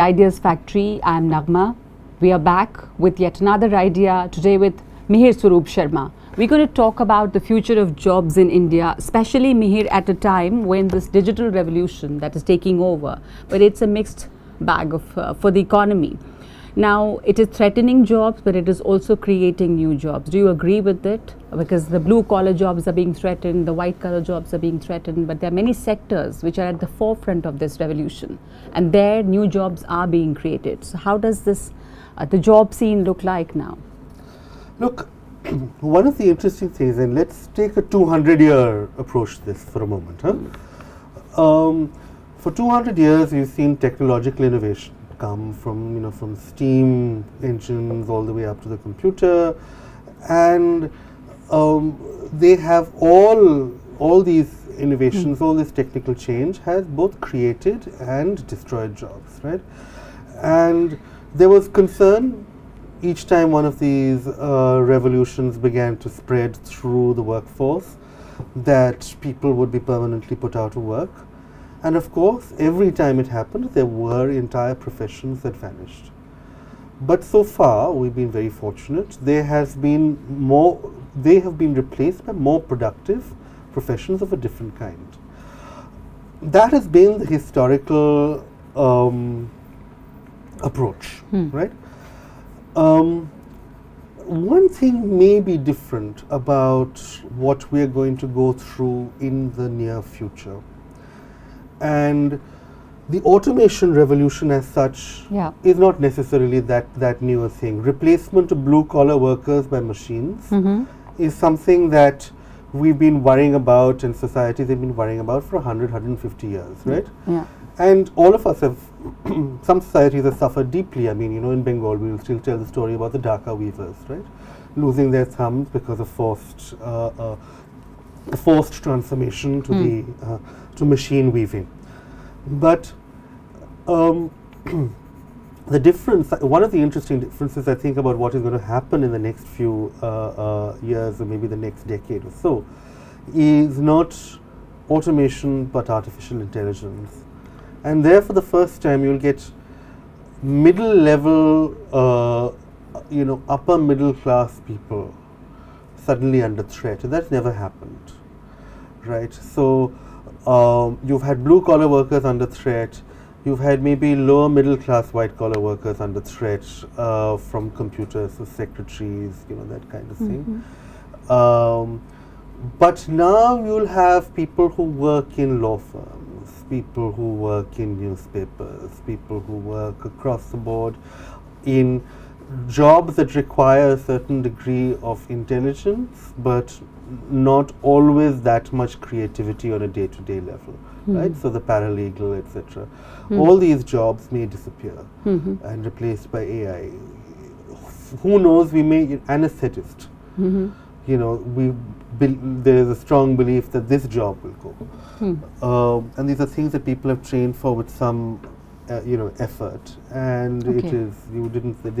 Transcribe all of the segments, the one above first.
Ideas Factory, I am Nagma. We are back with yet another idea, today with Mihir Swaroop Sharma. We're going to talk about the future of jobs in India, especially Mihir at a time when this digital revolution that is taking over, but it's a mixed bag for the economy. Now, it is threatening jobs, but it is also creating new jobs. Do you agree with it? Because the blue-collar jobs are being threatened, the white-collar jobs are being threatened, but there are many sectors which are at the forefront of this revolution, and there new jobs are being created. So how does this, the job scene look like now? Look, one of the interesting things, and let's take a 200-year approach to this for a moment. Huh? For 200 years, we've seen technological innovation come from, from steam engines all the way up to the computer, and they have all these innovations, all this technical change has both created and destroyed jobs, right? And there was concern each time one of these revolutions began to spread through the workforce that people would be permanently put out of work. And of course, every time it happened, there were entire professions that vanished. But so far, we've been very fortunate. They have been replaced by more productive professions of a different kind. That has been the historical approach, right? One thing may be different about what we're going to go through in the near future. And the automation revolution as such is not necessarily that new a thing. Replacement of blue-collar workers by machines is something that we've been worrying about and societies have been worrying about for 100, 150 years, right? Yeah. And all of us have, some societies have suffered deeply. I mean, in Bengal, we will still tell the story about the Dhaka weavers, right? Losing their thumbs because of forced transformation to to machine weaving. But the difference, one of the interesting differences I think about what is going to happen in the next few years or maybe the next decade or so is not automation but artificial intelligence. And there for the first time you'll get middle level, upper middle class people suddenly under threat, and that's never happened, right? So you've had blue-collar workers under threat, you've had maybe lower middle-class white-collar workers under threat from computers, so secretaries, that kind of thing. But now you'll have people who work in law firms, people who work in newspapers, people who work across the board in jobs that require a certain degree of intelligence, but not always that much creativity on a day-to-day level, right? So the paralegal, etc. All these jobs may disappear and replaced by AI. Who knows? We may anesthetist. There is a strong belief that this job will go, and these are things that people have trained for with some effort, and it is they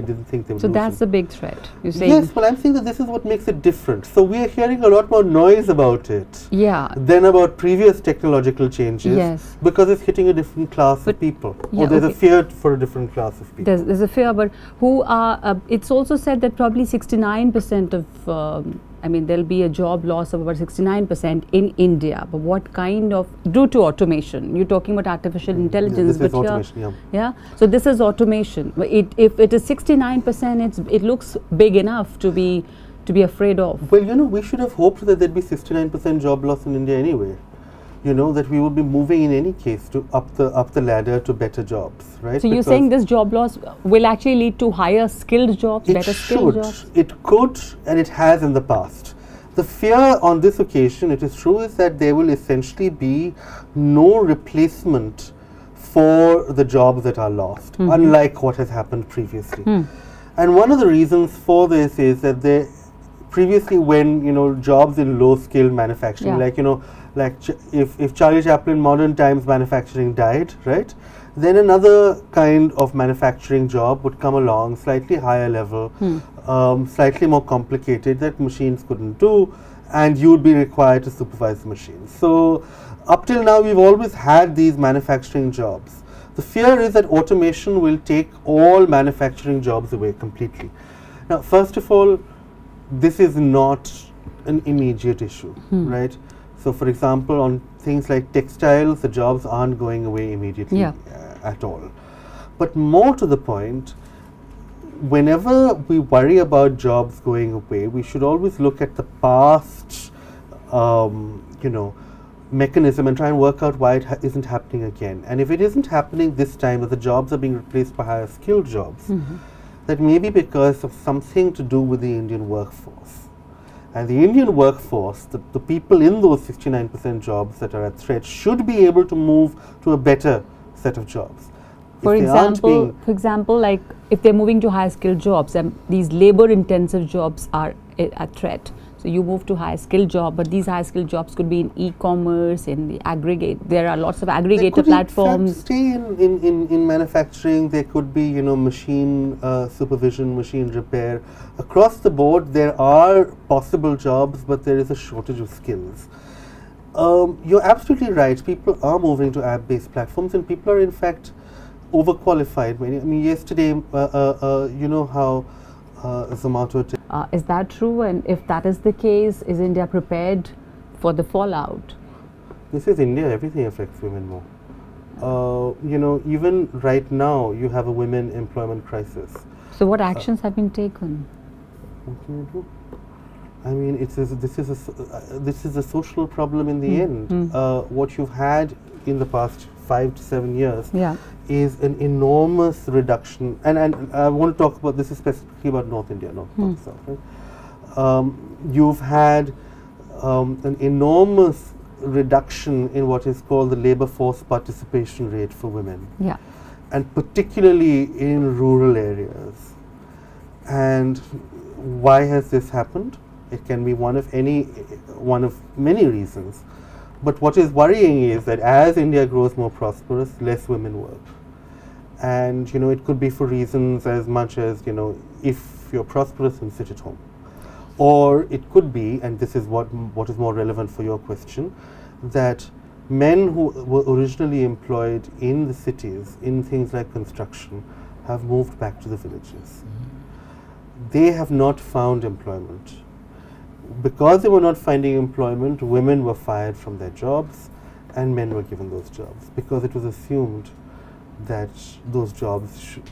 didn't think they would. So that's a big threat, you say? Yes, but I'm saying that this is what makes it different. So we are hearing a lot more noise about it, than about previous technological changes, because it's hitting a different class of people, or there's a fear for a different class of people. There's a fear, but who are? It's also said that probably 69% of, there'll be a job loss of about 69% in India. But what kind of due to automation? You're talking about artificial intelligence, but so this is automation. If it is 69%, it looks big enough to be afraid of. Well, we should have hoped that there'd be 69% job loss in India anyway. That we would be moving in any case to up the ladder to better jobs, right? So because you're saying this job loss will actually lead to higher skilled jobs, better skilled jobs? It could, and it has in the past. The fear on this occasion, it is true, is that there will essentially be no replacement for the jobs that are lost, unlike what has happened previously. And one of the reasons for this is that previously when, jobs in low-skilled manufacturing, like if Charlie Chaplin, modern times manufacturing died, right, then another kind of manufacturing job would come along, slightly higher level, slightly more complicated, that machines couldn't do, and you'd be required to supervise the machines. So up till now, we've always had these manufacturing jobs, The fear is that automation will take all manufacturing jobs away completely. Now, first of all, this is not an immediate issue, right? So, for example, on things like textiles, the jobs aren't going away immediately at all. But more to the point, whenever we worry about jobs going away, we should always look at the past, you know, mechanism and try and work out why it isn't happening again. And if it isn't happening this time, that the jobs are being replaced by higher skilled jobs, that may be because of something to do with the Indian workforce. And the Indian workforce, the people in those 69% jobs that are at threat, should be able to move to a better set of jobs. For example, like if they're moving to higher skilled jobs, and these labor intensive jobs are at threat. So you move to higher skilled job, but these higher skilled jobs could be in e-commerce, in the aggregate. There are lots of aggregator platforms. They could stay in manufacturing. They could be, you know, machine supervision, machine repair. Across the board, there are possible jobs, but there is a shortage of skills. You're absolutely right. People are moving to app-based platforms, and people are in fact overqualified. I mean, yesterday, you know how Zomato did. Is that true? And if that is the case, is India prepared for the fallout? This is India. Everything affects women more. You know, even right now, you have a women employment crisis. So what actions have been taken? What can you do? I mean, this is a social problem in the end. What you've had in the past 5 to 7 years is an enormous reduction, and I want to talk about this specifically about North India, not South, right? You've had an enormous reduction in what is called the labour force participation rate for women, and particularly in rural areas. And why has this happened? It can be one of many reasons. But what is worrying is that as India grows more prosperous, less women work. And, you know, it could be for reasons as much as, you know, if you're prosperous, then sit at home. Or it could be, and this is what is more relevant for your question, that men who were originally employed in the cities, in things like construction, have moved back to the villages. They have not found employment. Because they were not finding employment, women were fired from their jobs and men were given those jobs, because it was assumed that those jobs should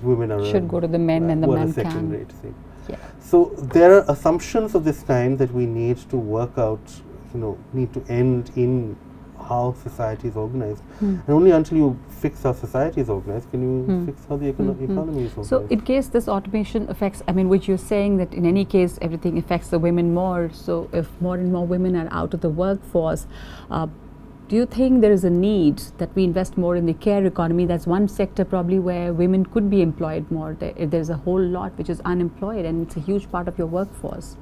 go to the men, and the men can. So there are assumptions of this kind that we need to work out, you know, need to end in how society is organized. And only until you fix how society is organized can you fix how the economy is organized. So in case this automation affects, I mean, which you're saying that in any case everything affects the women more, so if more and more women are out of the workforce, do you think there is a need that we invest more in the care economy? That's one sector probably where women could be employed more. There's a whole lot which is unemployed, and it's a huge part of your workforce.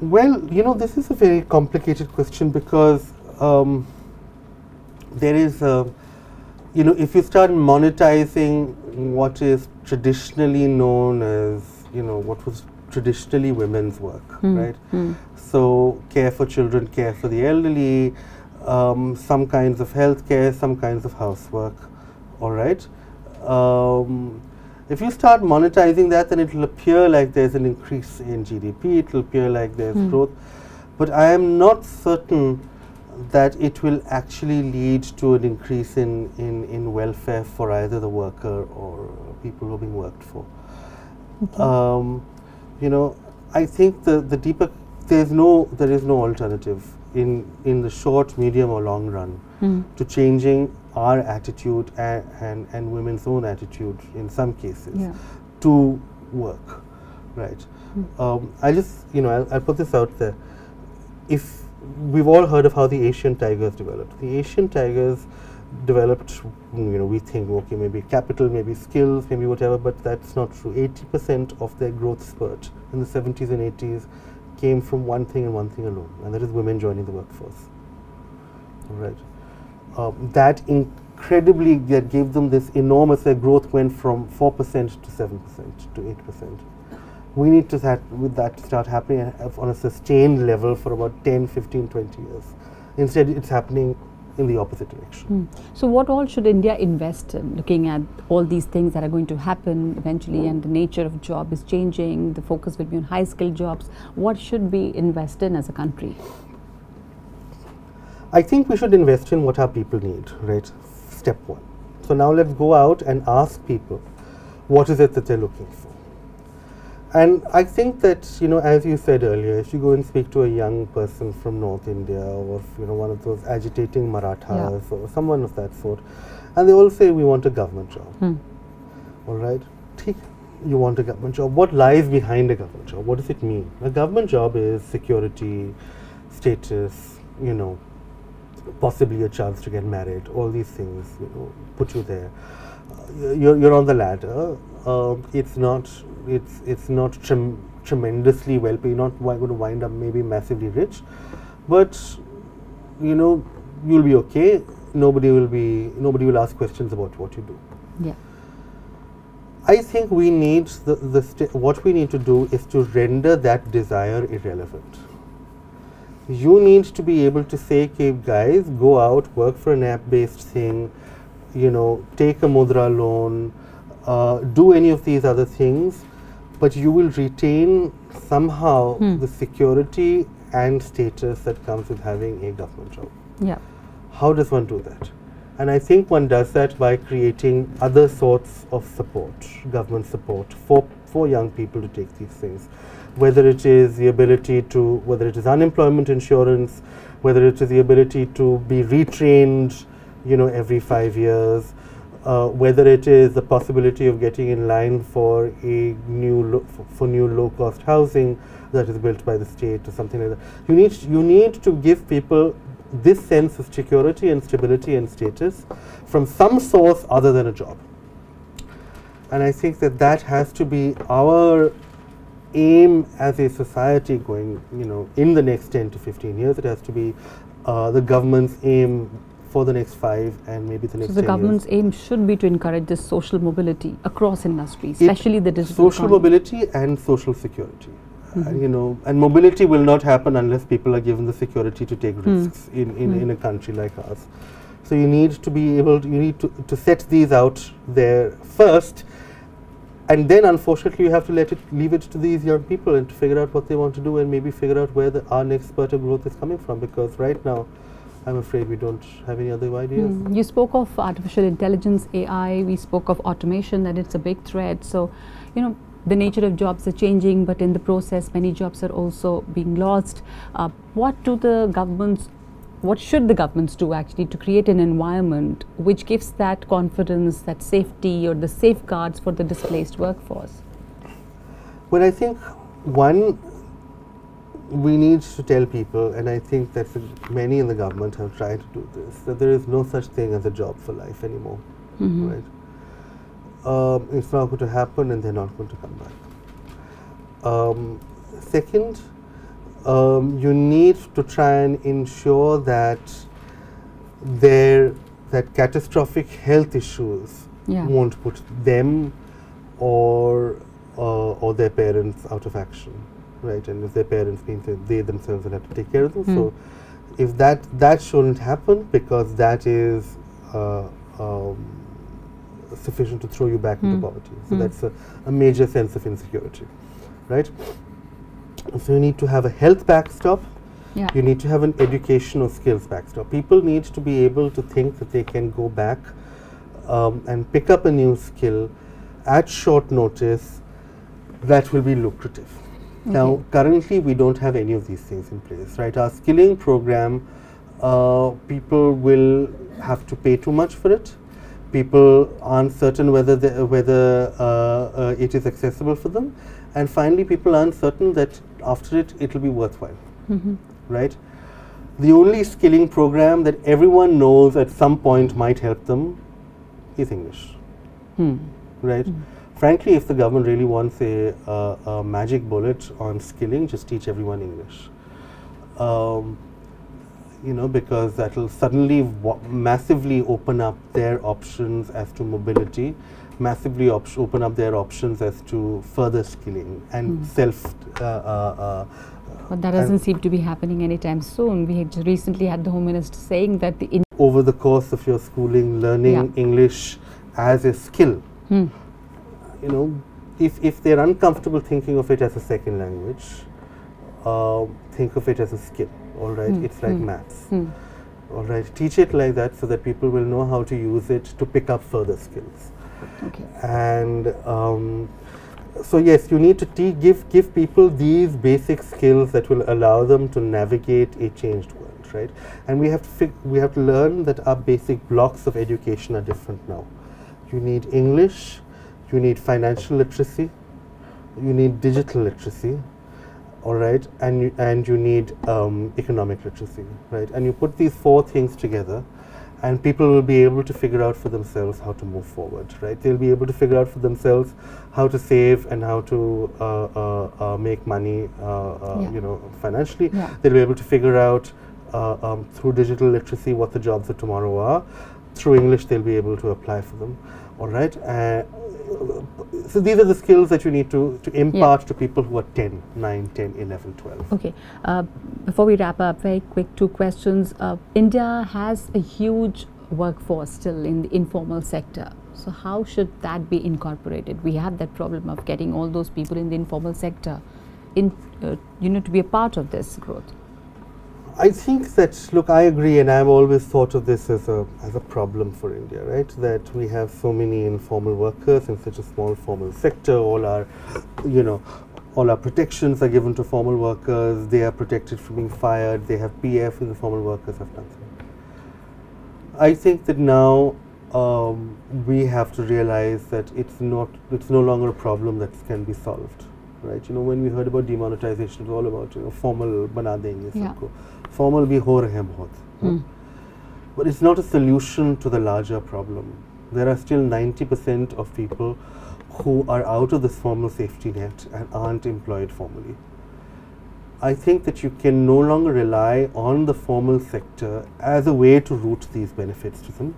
Well, you know, this is a very complicated question, because there is a, you know, if you start monetizing what is traditionally known as, you know, what was traditionally women's work, right? So care for children, care for the elderly, some kinds of health care, some kinds of housework, all right? If you start monetizing that, then it will appear like there's an increase in GDP, it will appear like there's growth, but I am not certain that it will actually lead to an increase in welfare for either the worker or people who are being worked for. You know, I think the deeper, there is no alternative in the short, medium or long run to changing our attitude and women's own attitude in some cases to work, right? I just, you know, I'll put this out there. If we've all heard of how the Asian tigers developed. The Asian tigers developed, you know, we think, okay, maybe capital, maybe skills, maybe whatever, but that's not true. 80% of their growth spurt in the 70s and 80s came from one thing and one thing alone, and that is women joining the workforce. All right. That gave them this enormous, their growth went from 4% to 7% to 8%. We need to start happening on a sustained level for about 10, 15, 20 years. Instead, it's happening in the opposite direction. So what all should India invest in, looking at all these things that are going to happen eventually, and the nature of job is changing, the focus will be on high-skilled jobs. What should we invest in as a country? I think we should invest in what our people need, right? Step one. So now let's go out and ask people what is it that they're looking for. And I think that, you know, as you said earlier, if you go and speak to a young person from North India, or, you know, one of those agitating Marathas, yeah, or someone of that sort, and they all say, we want a government job. All right? You want a government job. What lies behind a government job? What does it mean? A government job is security, status, you know, possibly a chance to get married, all these things, you know, put you there. You're on the ladder. It's not tremendously well paid. You're not going to wind up maybe massively rich, but you know you'll be okay. Nobody will ask questions about what you do. Yeah. I think we need what we need to do is to render that desire irrelevant. You need to be able to say, okay, guys, go out, work for an app-based thing, you know, take a mudra loan, do any of these other things, but you will retain somehow the security and status that comes with having a government job. Yeah. How does one do that? And I think one does that by creating other sorts of support, government support for young people to take these things. Whether it is the ability to, whether it is unemployment insurance, whether it is the ability to be retrained, you know, every 5 years, whether it is the possibility of getting in line for a new low-cost housing that is built by the state or something like that. You need to give people this sense of security and stability and status from some source other than a job. And I think that that has to be our aim as a society going, you know, in the next 10 to 15 years. It has to be the government's aim for the next 5 and maybe the next 10 years. So the government's aim should be to encourage this social mobility across industries, especially the digital economy. Social mobility and social security. You know, and mobility will not happen unless people are given the security to take risks in a country like ours. So you need to be able to, you need to set these out there first, and then unfortunately you have to leave it to these young people and to figure out what they want to do, and maybe figure out where our next spurt of growth is coming from, because right now I'm afraid we don't have any other ideas. You spoke of artificial intelligence, AI, we spoke of automation, that it's a big threat. So, you know, the nature of jobs are changing, but in the process many jobs are also being lost. What should the governments do actually to create an environment which gives that confidence, that safety, or the safeguards for the displaced workforce? Well, I think one, we need to tell people, and I think that many in the government have tried to do this, that there is no such thing as a job for life anymore. Right? It's not going to happen, and they're not going to come back. Second, you need to try and ensure that that catastrophic health issues won't put them or their parents out of action, right? And if their parents means that they themselves will have to take care of them. So, if that shouldn't happen, because that is sufficient to throw you back into poverty. So that's a major sense of insecurity, right? So you need to have a health backstop. Yeah. You need to have an educational skills backstop. People need to be able to think that they can go back and pick up a new skill at short notice that will be lucrative. Now, currently we don't have any of these things in place, right? Our skilling program, people will have to pay too much for it. People aren't certain whether it is accessible for them, and finally people aren't certain that after it will be worthwhile, right? The only skilling program that everyone knows at some point might help them is English, right? Frankly, if the government really wants a magic bullet on skilling, just teach everyone English. You know, because that will suddenly massively open up their options as to mobility, massively open up their options as to further skilling and self. But that doesn't seem to be happening anytime soon. We had recently had the Home Minister saying that the over the course of your schooling, learning English as a skill. You know, if they're uncomfortable thinking of it as a second language, think of it as a skill. All right, it's like maths. All right, teach it like that so that people will know how to use it to pick up further skills. Okay. And so yes, you need to give people these basic skills that will allow them to navigate a changed world, right? And we have to learn that our basic blocks of education are different now. You need English, you need financial literacy, you need digital literacy, all right, and you need economic literacy, right? And you put these four things together, and people will be able to figure out for themselves how to move forward, right? They'll be able to figure out for themselves how to save and how to make money, you know, financially. They'll be able to figure out through digital literacy what the jobs of tomorrow are. Through English, they'll be able to apply for them, all right? So these are the skills that you need to impart to people who are 10, 9, 10, 11, 12. Okay. Before we wrap up, very quick two questions. India has a huge workforce still in the informal sector. So how should that be incorporated? We have that problem of getting all those people in the informal sector in, you know, to be a part of this growth. I think that, look, I agree, and I've always thought of this as a problem for India, right? That we have so many informal workers in such a small formal sector. All our, you know, all our protections are given to formal workers. They are protected from being fired. They have PF, and the formal workers have nothing. I think that now we have to realize that it's no longer a problem that can be solved, right? You know, when we heard about demonetization, it was all about, you know, formal bana denge sabko. Formal bhi ho rahe hain bahut. But it's not a solution to the larger problem. There are still 90% of people who are out of this formal safety net and aren't employed formally. I think that you can no longer rely on the formal sector as a way to route these benefits to them.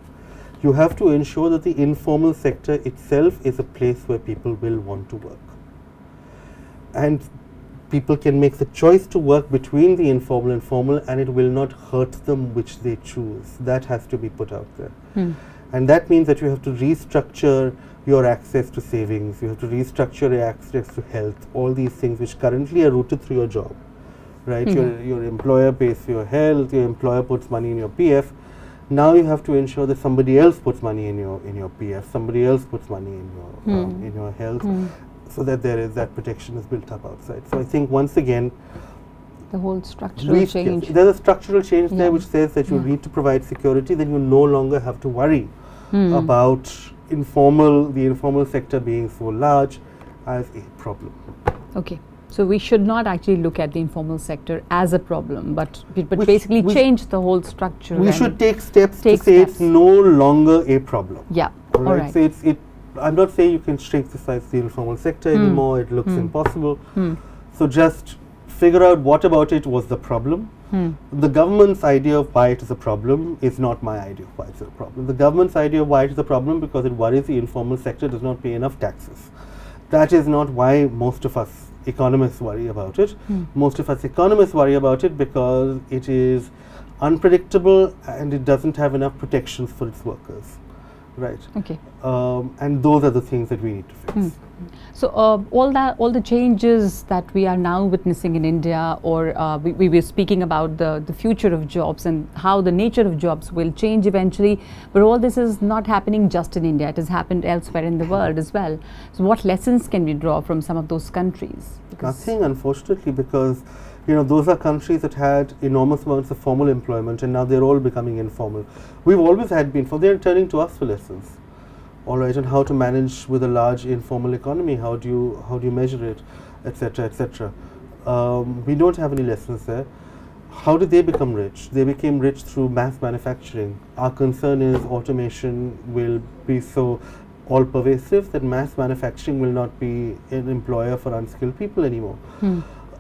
You have to ensure that the informal sector itself is a place where people will want to work. And people can make the choice to work between the informal and formal, and it will not hurt them which they choose. That has to be put out there. And that means that you have to restructure your access to savings, you have to restructure your access to health, all these things which currently are routed through your job, right? Your employer pays for your health, your employer puts money in your PF. Now you have to ensure that somebody else puts money in your PF, somebody else puts money in your health. So that there is that protection is built up outside. So I think once again, the whole structural change. There's a structural change there which says that you need to provide security. Then you no longer have to worry about the informal sector being so large as a problem. Okay, so we should not actually look at the informal sector as a problem, but basically change the whole structure. We should take steps to say it's no longer a problem. Yeah, right? All right. So I'm not saying you can shrink the size of the informal sector anymore, it looks impossible. So just figure out what about it was the problem. The government's idea of why it is a problem is not my idea of why it's a problem. The government's idea of why it is a problem because it worries the informal sector does not pay enough taxes. That is not why most of us economists worry about it. Most of us economists worry about it because it is unpredictable and it doesn't have enough protections for its workers. Right. Okay. And those are the things that we need to fix. So all the changes that we are now witnessing in India, or we were speaking about the future of jobs and how the nature of jobs will change eventually. But all this is not happening just in India. It has happened elsewhere in the world as well. So what lessons can we draw from some of those countries? Nothing, unfortunately, because you know, those are countries that had enormous amounts of formal employment and now they're all becoming informal. We've always had been informal. They're turning to us for lessons, all right, and how to manage with a large informal economy, how do you measure it, etc., etc. We don't have any lessons there. How did they become rich? They became rich through mass manufacturing. Our concern is automation will be so all-pervasive that mass manufacturing will not be an employer for unskilled people anymore.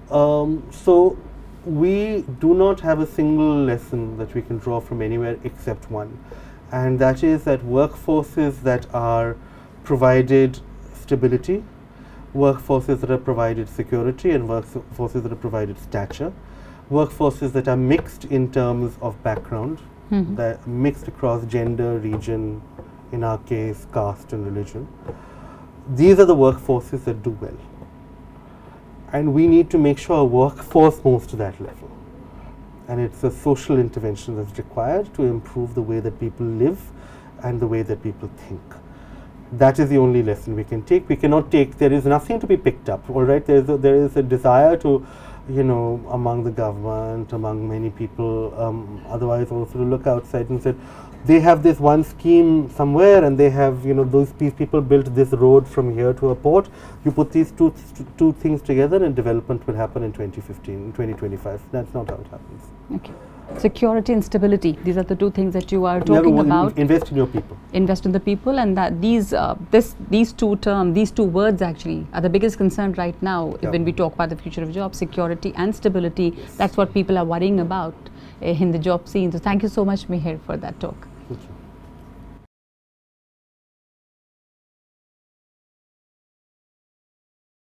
So we do not have a single lesson that we can draw from anywhere except one, and that is that workforces that are provided stability, workforces that are provided security, and workforces that are provided stature, workforces that are mixed in terms of background, that mixed across gender, region, in our case, caste and religion. These are the workforces that do well. And we need to make sure our workforce moves to that level. And it's a social intervention that's required to improve the way that people live and the way that people think. That is the only lesson we can take. We cannot take, there is nothing to be picked up, all right? There is a desire to, you know, among the government, among many people, otherwise also to look outside and say, they have this one scheme somewhere and they have, you know, these people built this road from here to a port. You put these two things together and development will happen in 2015, 2025. That's not how it happens. Okay. Security and stability. These are the two things that you are talking about. Invest in your people. Invest in the people, and that these two words actually are the biggest concern right now when we talk about the future of jobs. Security and stability. That's what people are worrying about in the job scene. So thank you so much, Mihir, for that talk.